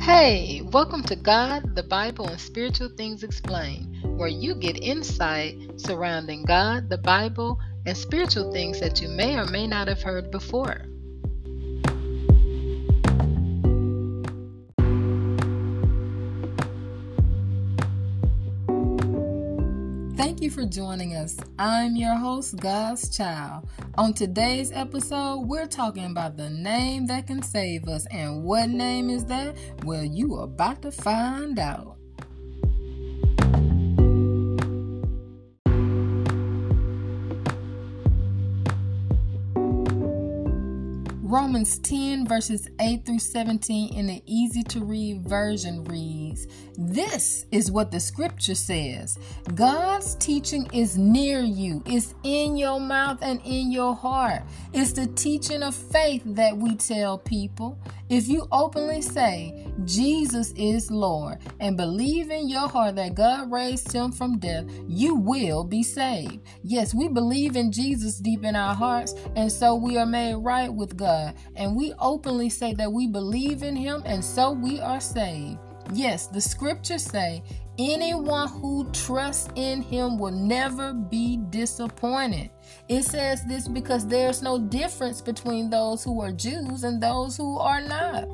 Hey, welcome to God, the Bible, and Spiritual Things Explained, where you get insight surrounding God, the Bible, and spiritual things that you may or may not have heard before. Thank you for joining us. I'm your host, God's Child. On today's episode, we're talking about the name that can save us. And what name is that? Well, you are about to find out. Romans 10 verses 8 through 17 in the easy to read version reads, "This is what the scripture says. God's teaching is near you. It's in your mouth and in your heart. It's the teaching of faith that we tell people. If you openly say, 'Jesus is Lord,' and believe in your heart that God raised him from death, you will be saved." Yes, we believe in Jesus deep in our hearts, and so we are made right with God. And we openly say that we believe in him, and so we are saved. Yes, the scriptures say anyone who trusts in him will never be disappointed. It says this because there's no difference between those who are Jews and those who are not.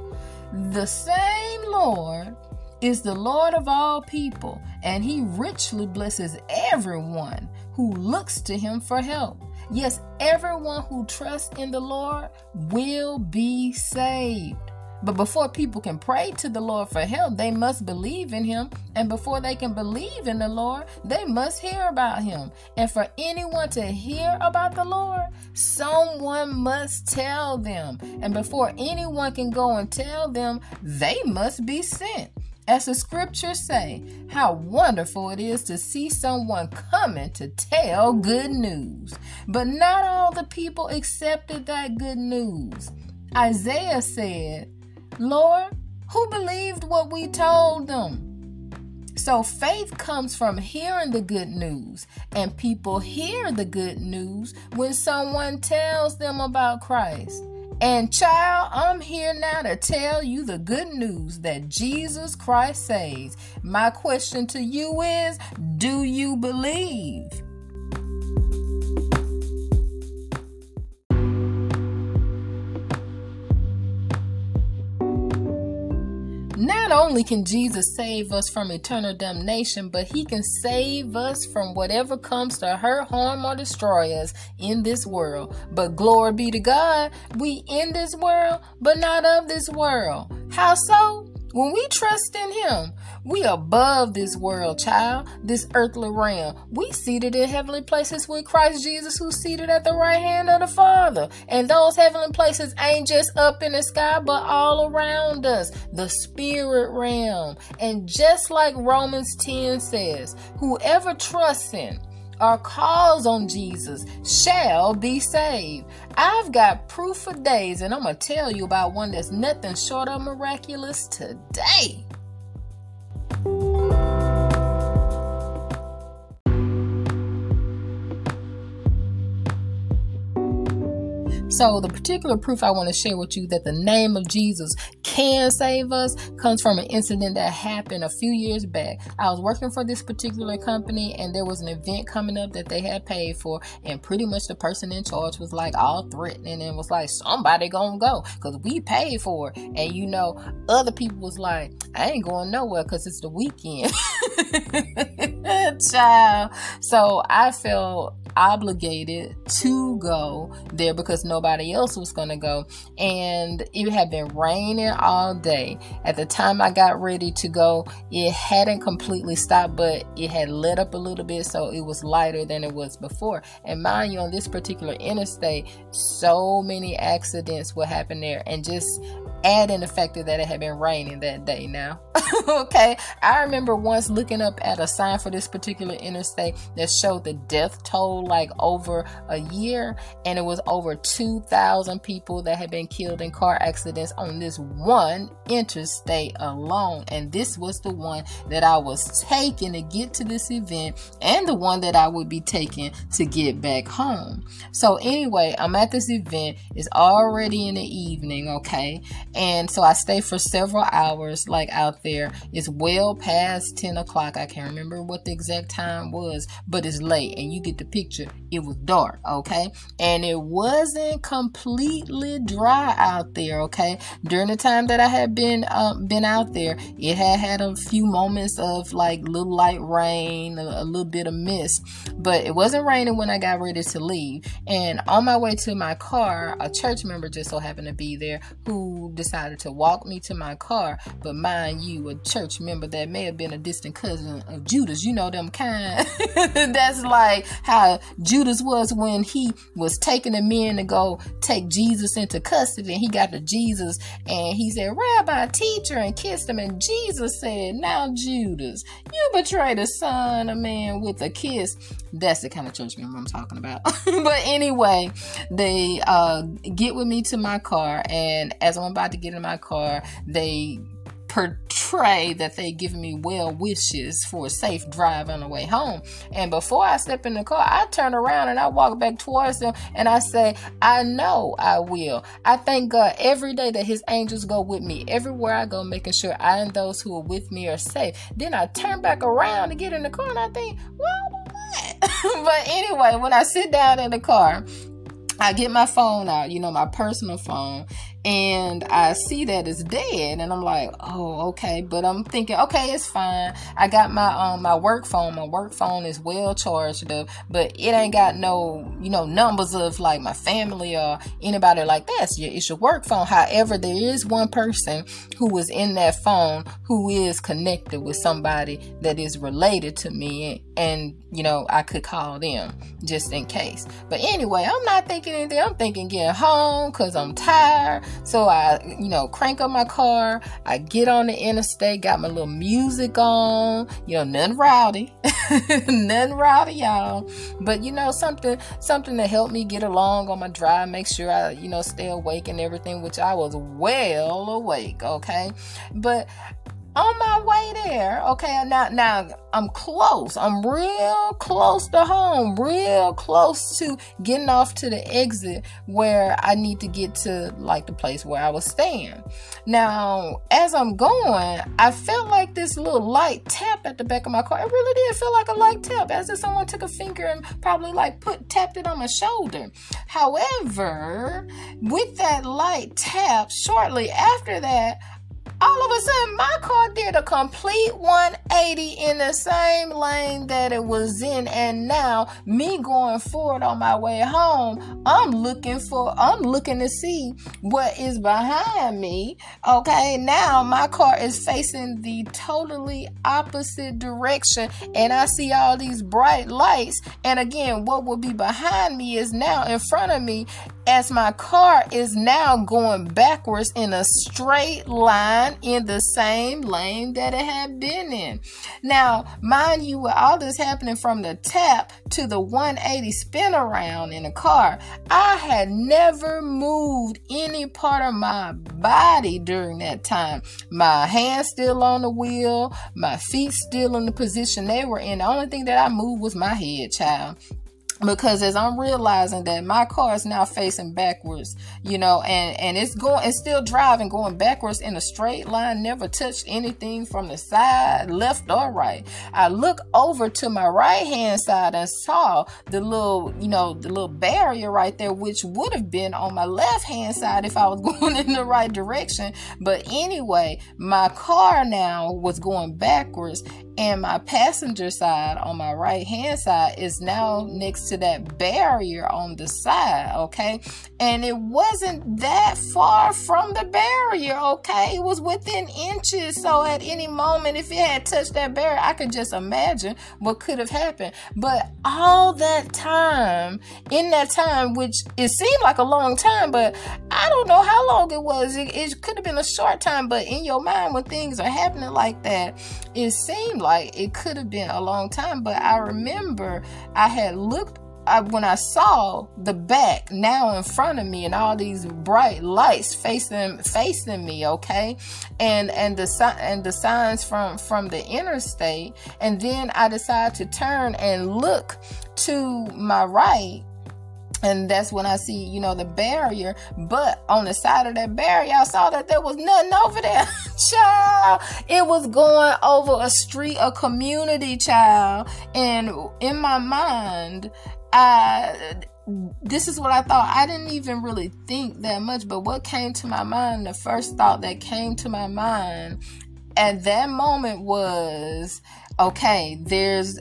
The same Lord is the Lord of all people, and he richly blesses everyone who looks to him for help. Yes, everyone who trusts in the Lord will be saved. But before people can pray to the Lord for help, they must believe in him. And before they can believe in the Lord, they must hear about him. And for anyone to hear about the Lord, someone must tell them. And before anyone can go and tell them, they must be sent. As the scriptures say, how wonderful it is to see someone coming to tell good news. But not all the people accepted that good news. Isaiah said, "Lord, who believed what we told them?" So faith comes from hearing the good news, and people hear the good news when someone tells them about Christ. And child, I'm here now to tell you the good news that Jesus Christ saves. My question to you is, do you believe? Not only can Jesus save us from eternal damnation, but he can save us from whatever comes to hurt, harm, or destroy us in this world. But glory be to God, we in this world, but not of this world. How so? When we trust in him, we above this world, child, this earthly realm. We seated in heavenly places with Christ Jesus, who's seated at the right hand of the Father. And those heavenly places ain't just up in the sky, but all around us, the spirit realm. And just like Romans 10 says, whoever trusts in or calls on Jesus shall be saved. I've got proof for days, and I'm going to tell you about one that's nothing short of miraculous today. So the particular proof I want to share with you that the name of Jesus can save us comes from an incident that happened a few years back. I was working for this particular company, and there was an event coming up that they had paid for, and pretty much the person in charge was like all threatening and was like, "Somebody gonna go because we paid for it." And you know, other people was like, "I ain't going nowhere because it's the weekend." Child. So I felt obligated to go there because nobody else was going to go, and it had been raining all day. At the time I got ready to go, it hadn't completely stopped, but it had let up a little bit, so it was lighter than it was before. And mind you, on this particular interstate, so many accidents would happen there, and just add in the fact that it had been raining that day now. Okay, I remember once looking up at a sign for this particular interstate that showed the death toll like over a year, and it was over 2,000 people that had been killed in car accidents on this one interstate alone. And this was the one that I was taking to get to this event, and the one that I would be taking to get back home. So anyway, I'm at this event. It's already in the evening, okay? And so I stay for several hours, like out there. It's well past 10 o'clock. I can't remember what the exact time was, but it's late, and you get the picture. It was dark, okay? And it wasn't completely dry out there, okay? During the time that I had been out there, it had a few moments of like little light rain, a little bit of mist, but it wasn't raining when I got ready to leave. And on my way to my car, a church member just so happened to be there who decided to walk me to my car. But mind you, a church member that may have been a distant cousin of Judas, you know, them kind. That's like how Judas was when he was taking the men to go take Jesus into custody, and he got to Jesus and he said, "Rabbi, teacher," and kissed him, and Jesus said, "Now Judas, you betrayed the Son of Man with a kiss." That's the kind of church member I'm talking about. But anyway, they get with me to my car, and as I'm about to get in my car, they portray that they give me well wishes for a safe drive on the way home. And before I step in the car, I turn around and I walk back towards them, and I say, "I know I will. I thank God every day that his angels go with me everywhere I go, making sure I and those who are with me are safe." Then I turn back around to get in the car, and I think, well, what? But anyway, when I sit down in the car, I get my phone out, you know, my personal phone, and I see that it's dead, and I'm like, oh, okay. But I'm thinking, okay, it's fine. I got my work phone. My work phone is well charged up, but it ain't got no, you know, numbers of like my family or anybody like that. So it's your work phone. However, there is one person who was in that phone who is connected with somebody that is related to me, and you know, I could call them just in case. But anyway, I'm not thinking anything. I'm thinking getting home because I'm tired. So I, you know, crank up my car. I get on the interstate, got my little music on, you know, nothing rowdy, nothing rowdy, y'all. But you know, something to help me get along on my drive, make sure I, you know, stay awake and everything, which I was well awake, okay? But on my way there, okay, now I'm close. I'm real close to home, real close to getting off to the exit where I need to get to like the place where I was staying. Now, as I'm going, I felt like this little light tap at the back of my car. It really did feel like a light tap, as if someone took a finger and probably like tapped it on my shoulder. However, with that light tap, shortly after that, all of a sudden, my car did a complete 180 in the same lane that it was in. And now, me going forward on my way home, I'm looking to see what is behind me. Okay, now my car is facing the totally opposite direction, and I see all these bright lights. And again, what would be behind me is now in front of me, as my car is now going backwards in a straight line in the same lane that it had been in. Now, mind you, with all this happening from the tap to the 180 spin around in the car, I had never moved any part of my body during that time. My hands still on the wheel, my feet still in the position they were in. The only thing that I moved was my head, child. Because as I'm realizing that my car is now facing backwards, you know, and it's still driving, going backwards in a straight line, never touched anything from the side, left or right. I look over to my right hand side and saw the little barrier right there, which would have been on my left hand side if I was going in the right direction. But anyway, my car now was going backwards, And my passenger side on my right hand side is now next to that barrier on the side, okay? And it wasn't that far from the barrier, okay? It was within inches. So at any moment, if it had touched that barrier, I could just imagine what could have happened. But all that time, in that time, which it seemed like a long time, but I don't know how long it was. It could have been a short time, but in your mind, when things are happening like that, it seemed like it could have been a long time. But I remember I had looked when I saw the back now in front of me and all these bright lights facing me, okay, and the signs from the interstate, and then I decided to turn and look to my right. And that's when I see, you know, the barrier. But on the side of that barrier, I saw that there was nothing over there. Child, it was going over a street, a community, child. And in my mind, this is what I thought. I didn't even really think that much. But what came to my mind, the first thought that came to my mind at that moment was, okay, there's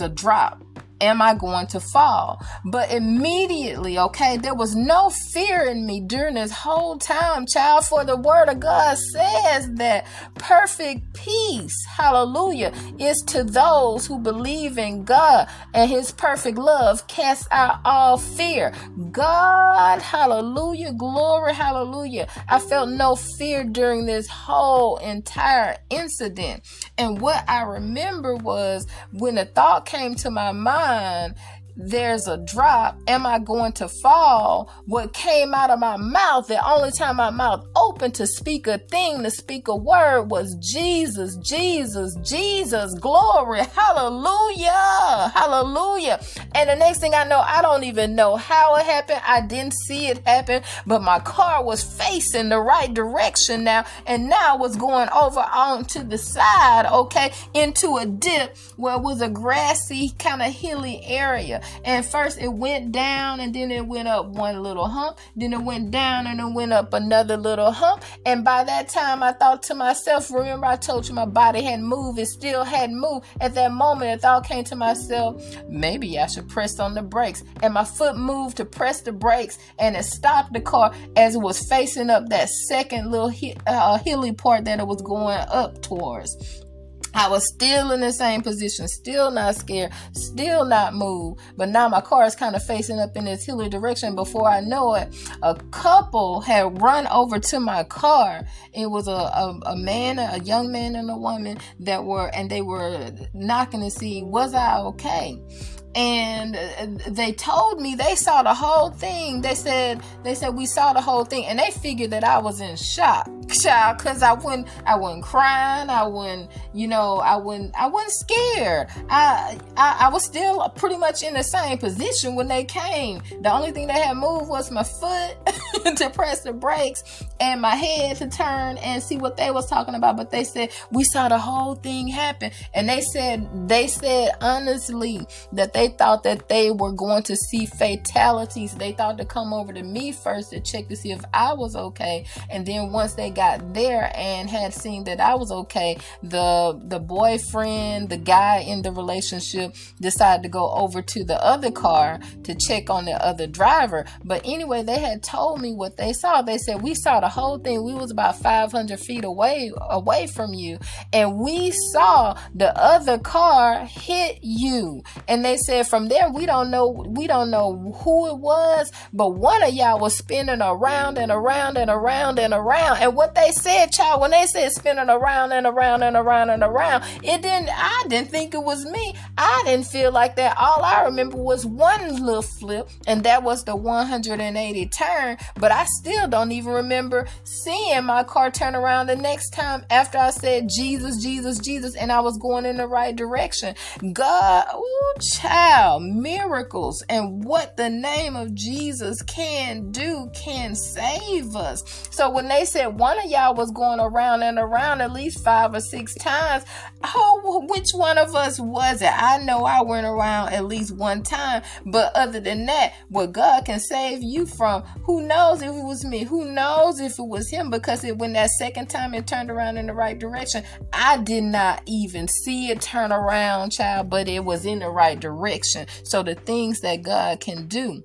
a drop. Am I going to fall? But immediately, okay, there was no fear in me during this whole time, child, for the word of God says that perfect peace, hallelujah, is to those who believe in God, and his perfect love casts out all fear. God, hallelujah, glory, hallelujah. I felt no fear during this whole entire incident. And what I remember was when the thought came to my mind, there's a drop, am I going to fall? What came out of my mouth, the only time my mouth opened to speak a thing, to speak a word, was Jesus, Jesus, Jesus, glory, hallelujah, hallelujah. And the next thing I know, I don't even know how it happened. I didn't see it happen, but my car was facing the right direction now, and now was going over onto the side, okay, into a dip where it was a grassy, kind of hilly area. And first it went down, and then it went up one little hump, then it went down, and it went up another little hump. And by that time I thought to myself, remember I told you my body hadn't moved, it still hadn't moved. At that moment a thought came to myself, maybe I should press on the brakes. And my foot moved to press the brakes, and it stopped the car as it was facing up that second little hilly part that it was going up towards. I was still in the same position, still not scared, still not moved. But now my car is kind of facing up in this hilly direction. Before I know it, a couple had run over to my car. It was a man, a young man and a woman that were, and they were knocking to see, was I okay? And they told me they saw the whole thing. They said we saw the whole thing, and they figured that I was in shock, child, because I wasn't crying, I wasn't scared. I was still pretty much in the same position when they came. The only thing they had moved was my foot to press the brakes and my head to turn and see what they was talking about. But they said we saw the whole thing happen, and they said honestly that they thought that they were going to see fatalities. They thought to come over to me first to check to see if I was okay, and then once they got there and had seen that I was okay, the boyfriend, the guy in the relationship, decided to go over to the other car to check on the other driver. But anyway, they had told me what they saw. They said we saw the whole thing. We was about 500 feet away from you, and we saw the other car hit you. And they said from there, we don't know who it was, but one of y'all was spinning around and around and around and around. And what they said, child, when they said spinning around and around and around and around, I didn't think it was me. I didn't feel like that. All I remember was one little flip, and that was the 180 turn. But I still don't even remember seeing my car turn around the next time after I said Jesus, Jesus, Jesus, and I was going in the right direction. God, ooh, child, miracles and what the name of Jesus can do can save us. So when they said one of y'all was going around and around at least 5 or 6 times, oh, which one of us was it? I know I went around at least one time, but other than that, what God can save you from, who knows? knows if it was me? Who knows if it was him? Because when that second time it turned around in the right direction, I did not even see it turn around, child, but it was in the right direction. So the things that God can do.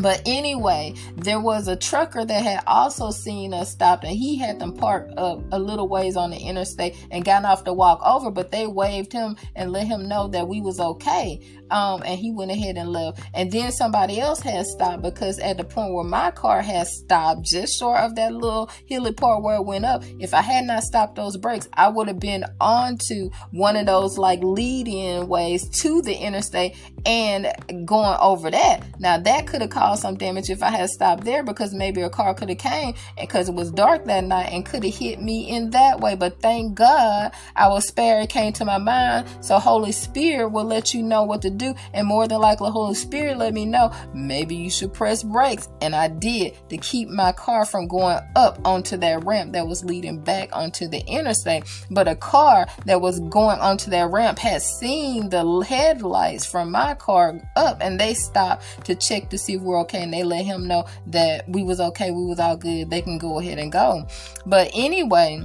But anyway, there was a trucker that had also seen us stopped, and he had them parked up a little ways on the interstate and got off to walk over, but they waved him and let him know that we was okay. And he went ahead and left. And then somebody else had stopped, because at the point where my car had stopped, just short of that little hilly part where it went up, if I had not stopped those brakes, I would have been onto one of those like lead-in ways to the interstate and going over that. Now that could have caused some damage if I had stopped there, because maybe a car could have came, and because it was dark that night, and could have hit me in that way. But thank God I was spared. It came to my mind. So Holy Spirit will let you know what to do. And more than likely, Holy Spirit let me know, maybe you should press brakes. And I did, to keep my car from going up onto that ramp that was leading back onto the interstate. But a car that was going onto that ramp had seen the headlights from my car up, and they stopped to check to see if we're okay. And they let him know that we was okay, we was all good, they can go ahead and go. But anyway,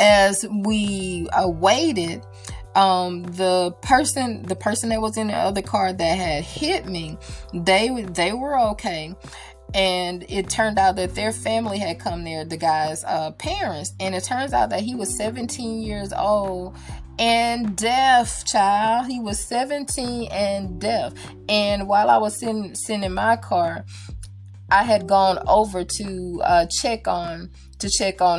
as we waited, the person that was in the other car that had hit me, they were okay. And it turned out that their family had come there, the guy's parents. And it turns out that he was 17 years old and deaf, child. He was 17 and deaf. And while I was sitting in my car, I had gone over to check on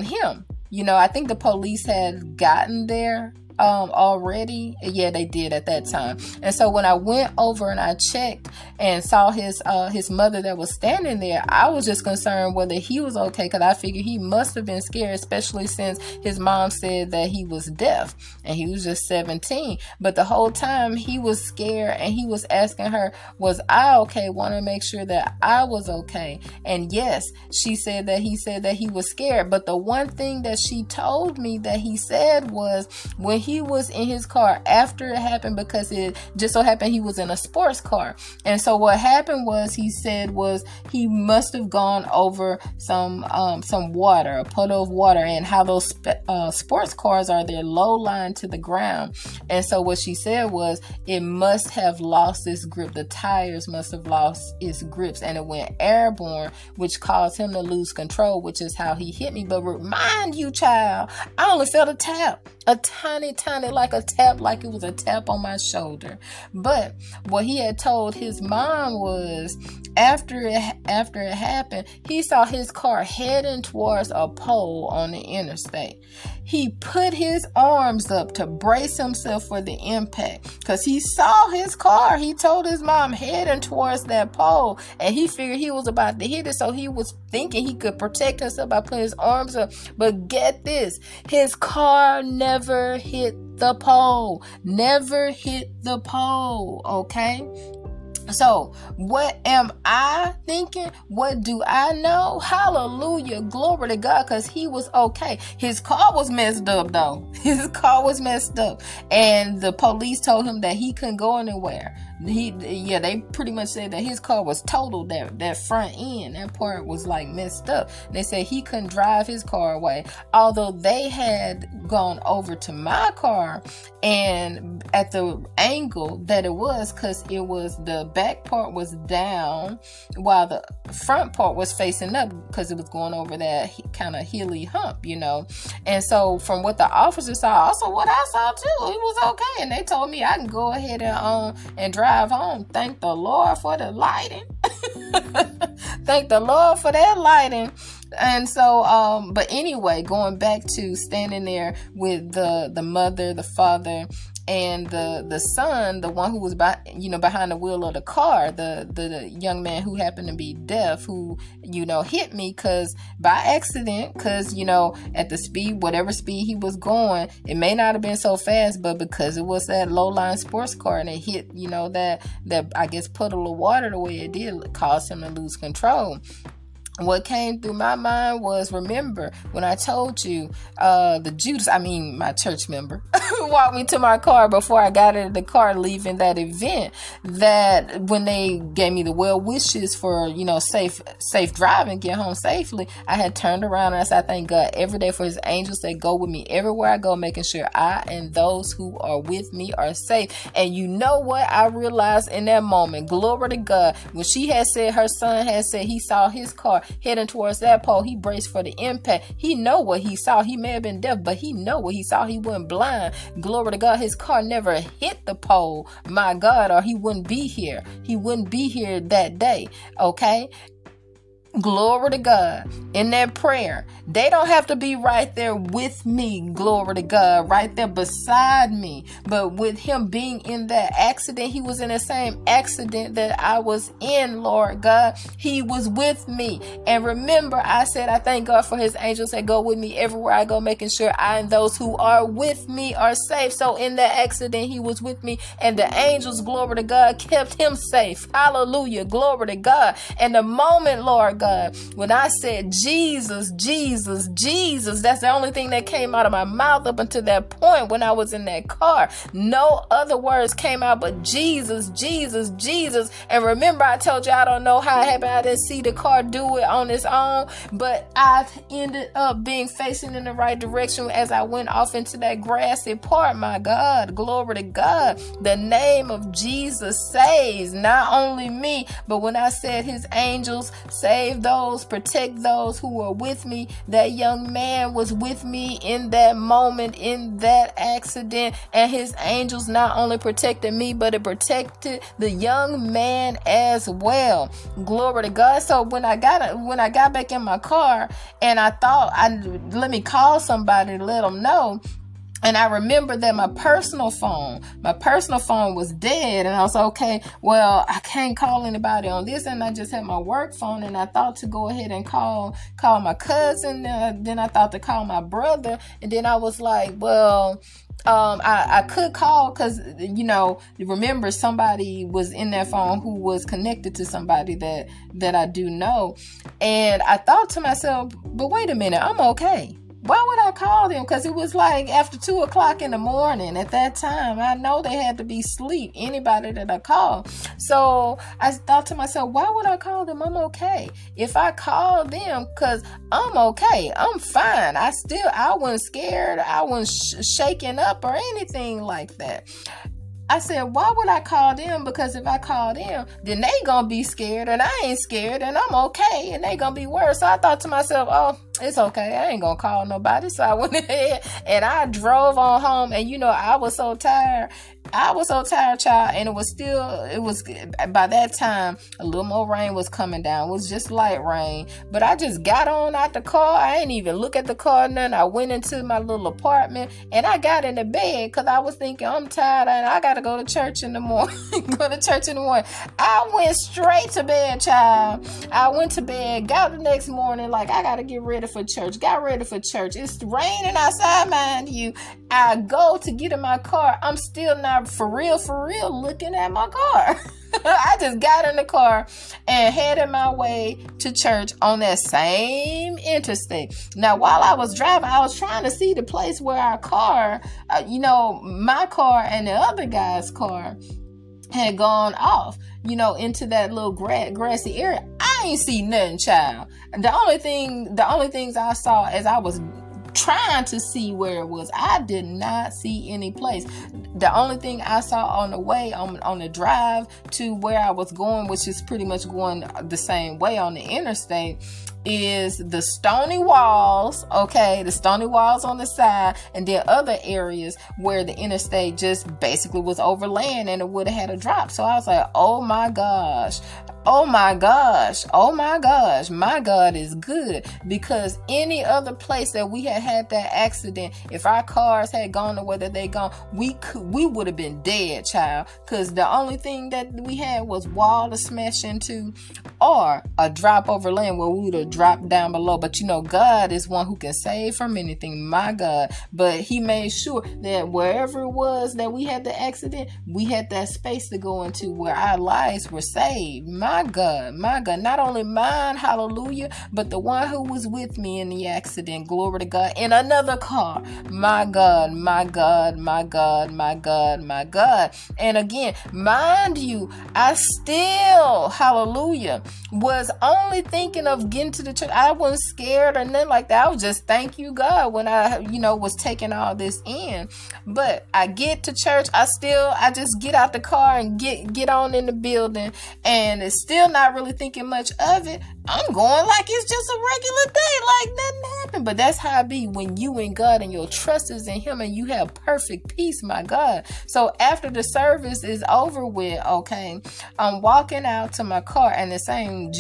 him. You know, I think the police had gotten there already. Yeah, they did at that time. And so when I went over and I checked and saw his mother that was standing there, I was just concerned whether he was okay, because I figured he must have been scared, especially since his mom said that he was deaf and he was just 17. But the whole time he was scared, and he was asking her, was I okay? Want to make sure that I was okay. And yes, she said that he said that he was scared. But the one thing that she told me that he said was, when he was in his car after it happened, because it just so happened he was in a sports car. And so what happened was, he said was he must have gone over some water, a puddle of water, and how those sports cars are, they're low lying to the ground. And so what she said was, it must have lost its grip. The tires must have lost its grips, and it went airborne, which caused him to lose control, which is how he hit me. But remind you, child, I only felt a tap. A tiny, like a tap, like it was a tap on my shoulder. But what he had told his mom was, after it happened, he saw his car heading towards a pole on the interstate. He put his arms up to brace himself for the impact, because he saw his car, he told his mom, heading towards that pole, and he figured he was about to hit it. So he was thinking he could protect himself by putting his arms up. But get this, his car never hit the pole. Never hit the pole, okay? So what am I thinking? What do I know? Hallelujah. Glory to God, because he was okay. His car was messed up, though. His car was messed up. And the police told him that he couldn't go anywhere. They pretty much said that his car was totaled, that front end, that part was like messed up. They said he couldn't drive his car away, although they had gone over to my car, and at the angle that it was, because it was, the back part was down while the front part was facing up, because it was going over that kind of hilly hump, you know. And so from what the officer saw, also what I saw too, it was okay. And they told me I can go ahead and drive home. Thank the Lord for the lighting. Thank the Lord for that lighting. And so, but anyway, going back to standing there with the mother, the father, and the son, the one who was behind the wheel of the car, the young man who happened to be deaf, who, you know, hit me by accident, you know, at the speed, whatever speed he was going, it may not have been so fast, but because it was that low-lying sports car and it hit, you know, that I guess puddle of water the way it did, caused him to lose control. what came through my mind was, remember when I told you my church member walked me to my car before I got into the car leaving that event, that when they gave me the well wishes for, safe driving, get home safely, I had turned around and I said, I thank God every day for his angels that go with me everywhere I go, making sure I and those who are with me are safe. And you know what I realized in that moment? Glory to God. When she had said, her son had said he saw his car heading towards that pole, he braced for the impact. He know what he saw. He may have been deaf, but he know what he saw. He wasn't blind. Glory to God. His car never hit the pole, my God, or he wouldn't be here. He wouldn't be here that day. Okay. Glory to God. In that prayer, they don't have to be right there with me, glory to God, right there beside me. But with him being in that accident, he was in the same accident that I was in, Lord God. He was with me. And remember, I said, I thank God for his angels that go with me everywhere I go, making sure I and those who are with me are safe. So in that accident, he was with me, and the angels, glory to God, kept him safe. Hallelujah. Glory to God. And the moment, Lord God, when I said Jesus, Jesus, Jesus, that's the only thing that came out of my mouth up until that point when I was in that car. No other words came out but Jesus, Jesus, Jesus. And remember, I told you I don't know how it happened. I didn't see the car do it on its own, but I ended up being facing in the right direction as I went off into that grassy part. My God, glory to God. The name of Jesus saves not only me, but when I said his angels save those, protect those who are with me, that young man was with me in that moment, in that accident, and his angels not only protected me, but it protected the young man as well. Glory to God. So when I got back in my car, and I thought, let me call somebody to let them know. And I remember that my personal phone was dead. And I was like, okay, well, I can't call anybody on this. And I just had my work phone. And I thought to go ahead and call my cousin. Then I thought to call my brother. And then I was like, well, I could call, because, remember, somebody was in that phone who was connected to somebody that I do know. And I thought to myself, but wait a minute, I'm okay. Why would I call them? Because it was like after 2:00 in the morning at that time. I know they had to be asleep, anybody that I called. So I thought to myself, why would I call them? I'm okay. If I call them, because I'm okay, I'm fine. I wasn't scared. I wasn't shaking up or anything like that. I said, why would I call them? Because if I call them, then they gonna be scared, and I ain't scared, and I'm okay, and they gonna be worse. So I thought to myself, oh, it's okay, I ain't gonna call nobody. So I went ahead and I drove on home, and I was so tired. I was so tired, child, and it was by that time a little more rain was coming down. It was just light rain, but I just got on out the car. I ain't even look at the car none. I went into my little apartment and I got in the bed, because I was thinking I'm tired and I gotta go to church in the morning. I went straight to bed, child. I went to bed, got the next morning like I gotta get ready for church. Got ready for church. It's raining outside, mind you. I go to get in my car. I'm still not for real looking at my car. I just got in the car and headed my way to church on that same interstate. Now, while I was driving, I was trying to see the place where our car, my car and the other guy's car had gone off, into that little grassy area. I ain't see nothing, child. The only things I saw as I was trying to see where it was, I did not see any place. The only thing I saw on the way, on the drive to where I was going, which is pretty much going the same way on the interstate, is the stony walls, okay? The stony walls on the side, and then other areas where the interstate just basically was overland and it would have had a drop. So I was like, oh my gosh. Oh my gosh, oh my gosh, my God is good, because any other place that we had that accident, if our cars had gone to where they gone, we would have been dead, child, because the only thing that we had was wall to smash into or a drop over land where we would have would drop down below. But you know, God is one who can save from anything, my God. But he made sure that wherever it was that we had the accident, we had that space to go into where our lives were saved. My God, my God. Not only mine, hallelujah, but the one who was with me in the accident, glory to God, in another car. My God, my God, my God, my God, my God. And again, mind you, I still, hallelujah, was only thinking of getting to the church. I wasn't scared or nothing like that. I was just, thank you, God, when I, you know, was taking all this in. But I get to church, I just get out the car and get on in the building, and it's still not really thinking much of it. I'm going like it's just a regular day, like nothing happened. But that's how it be when you in God and your trust is in him and you have perfect peace, my God. So after the service is over with, okay, I'm walking out to my car, and the same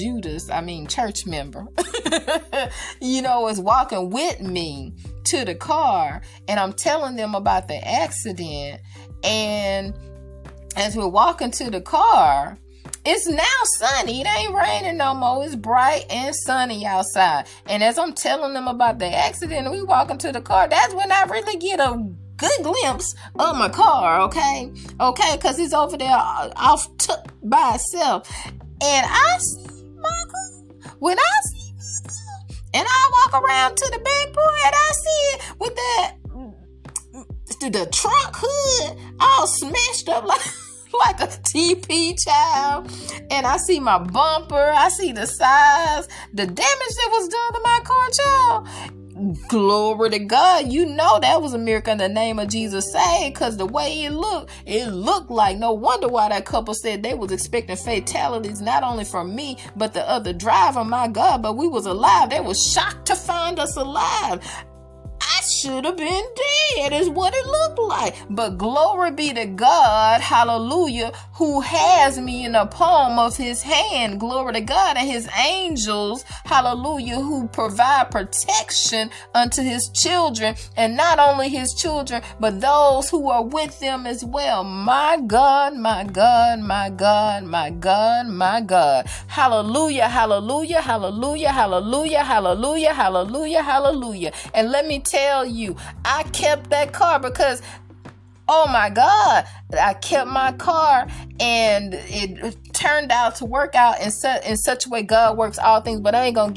church member, you know, is walking with me to the car, and I'm telling them about the accident. And as we're walking to the car, it's now sunny. It ain't raining no more. It's bright and sunny outside. And as I'm telling them about the accident and we walk into the car, that's when I really get a good glimpse of my car, okay? Okay, because it's over there off by itself. And I see my car. When I see my car, and I walk around to the back door and I see it with the trunk hood all smashed up like a TP child, and I see my bumper, I see the size, the damage that was done to my car, child. Glory to God. You know that was a miracle in the name of Jesus, saved, because the way it looked like, no wonder why that couple said they was expecting fatalities, not only from me, but the other driver, my God. But we was alive. They was shocked to find us alive. Should have been dead is what it looked like. But glory be to God, hallelujah, who has me in the palm of his hand, glory to God, and his angels, hallelujah, who provide protection unto his children, and not only his children, but those who are with them as well. My God, my God, my God, my God, my God. Hallelujah, hallelujah, hallelujah, hallelujah, hallelujah, hallelujah, hallelujah. And let me tell you, I kept that car because, oh my God, I kept my car, and it turned out to work out in such a way. God works all things, but I ain't gonna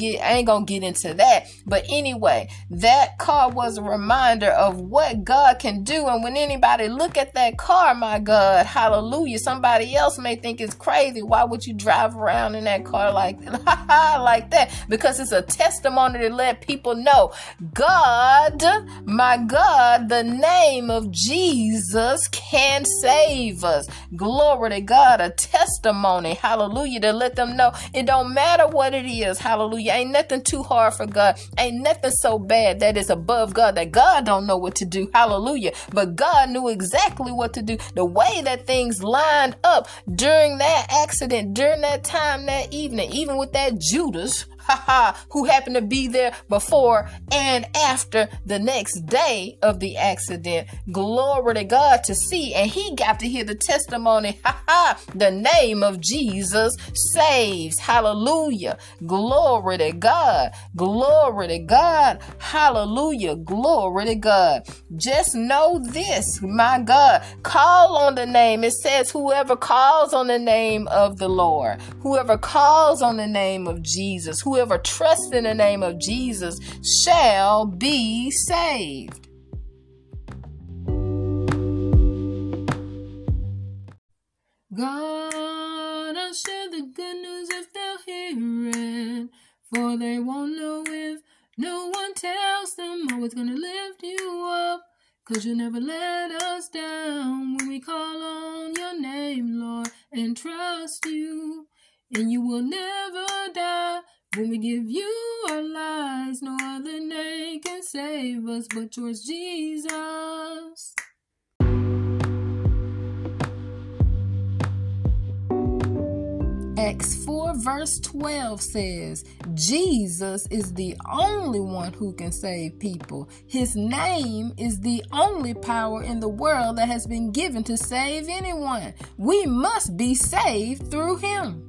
get into that. But anyway, that car was a reminder of what God can do. And when anybody look at that car, my God, hallelujah, somebody else may think it's crazy. Why would you drive around in that car like that? Because it's a testimony to let people know God, my God, the name of Jesus can save us. Glory to God, a testimony, hallelujah, to let them know it don't matter what it is, hallelujah. Ain't nothing too hard for God. Ain't nothing so bad that is above God that God don't know what to do, hallelujah. But God knew exactly what to do. The way that things lined up during that accident, during that time, that evening, even with that Judas, who happened to be there before and after the next day of the accident. Glory to God to see. And he got to hear the testimony. The name of Jesus saves. Hallelujah. Glory to God. Glory to God. Hallelujah. Glory to God. Just know this, my God. Call on the name. It says whoever calls on the name of the Lord, whoever calls on the name of Jesus, whoever trusts in the name of Jesus shall be saved. God, I'll share the good news if they'll hear it, for they won't know if no one tells them. Always gonna lift you up, cause you never let us down. When we call on your name, Lord, and trust you, and you will never die. When we give you our lives, no other name can save us but yours, Jesus. Acts 4 verse 12 says, Jesus is the only one who can save people. His name is the only power in the world that has been given to save anyone. We must be saved through him.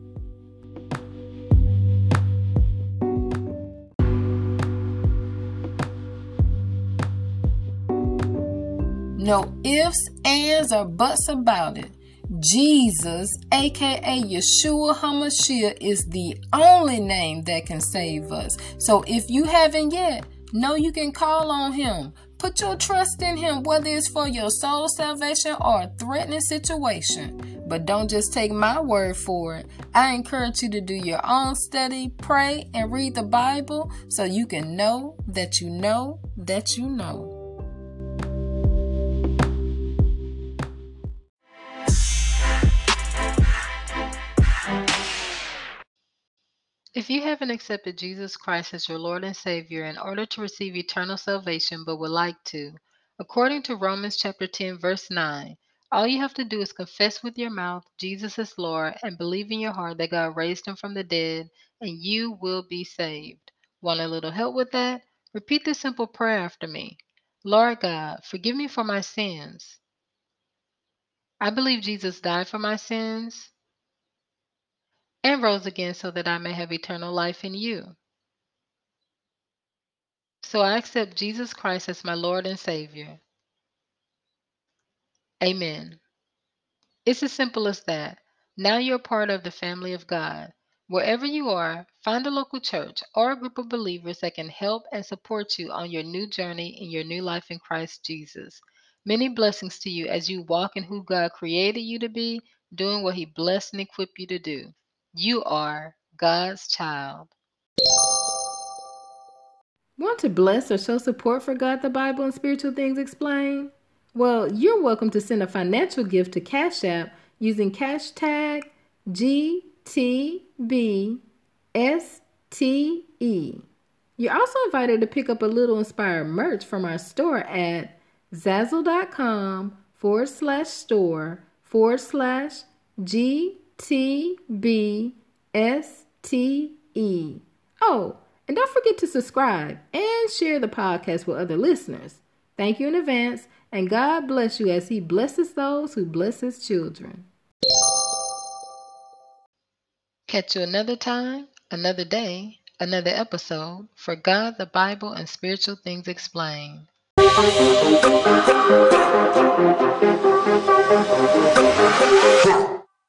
No ifs, ands, or buts about it. Jesus, aka Yeshua HaMashiach, is the only name that can save us. So if you haven't yet, know you can call on him. Put your trust in him, whether it's for your soul salvation or a threatening situation. But don't just take my word for it. I encourage you to do your own study, pray, and read the Bible so you can know that you know that you know. If you haven't accepted Jesus Christ as your Lord and Savior in order to receive eternal salvation but would like to, according to Romans chapter 10 verse 9, all you have to do is confess with your mouth Jesus is Lord and believe in your heart that God raised him from the dead, and you will be saved. Want a little help with that? Repeat this simple prayer after me. Lord God, forgive me for my sins. I believe Jesus died for my sins and rose again so that I may have eternal life in you. So I accept Jesus Christ as my Lord and Savior. Amen. It's as simple as that. Now you're part of the family of God. Wherever you are, find a local church or a group of believers that can help and support you on your new journey in your new life in Christ Jesus. Many blessings to you as you walk in who God created you to be, doing what he blessed and equipped you to do. You are God's child. Want to bless or show support for God, the Bible, and Spiritual Things Explained? Well, you're welcome to send a financial gift to Cash App using hashtag GTBSTE. You're also invited to pick up a Little Inspired merch from our store at Zazzle.com/store/GTBSTE. Oh, and don't forget to subscribe and share the podcast with other listeners. Thank you in advance, and God bless you as he blesses those who bless his children. Catch you another time, another day, another episode for God, the Bible, and Spiritual Things Explained.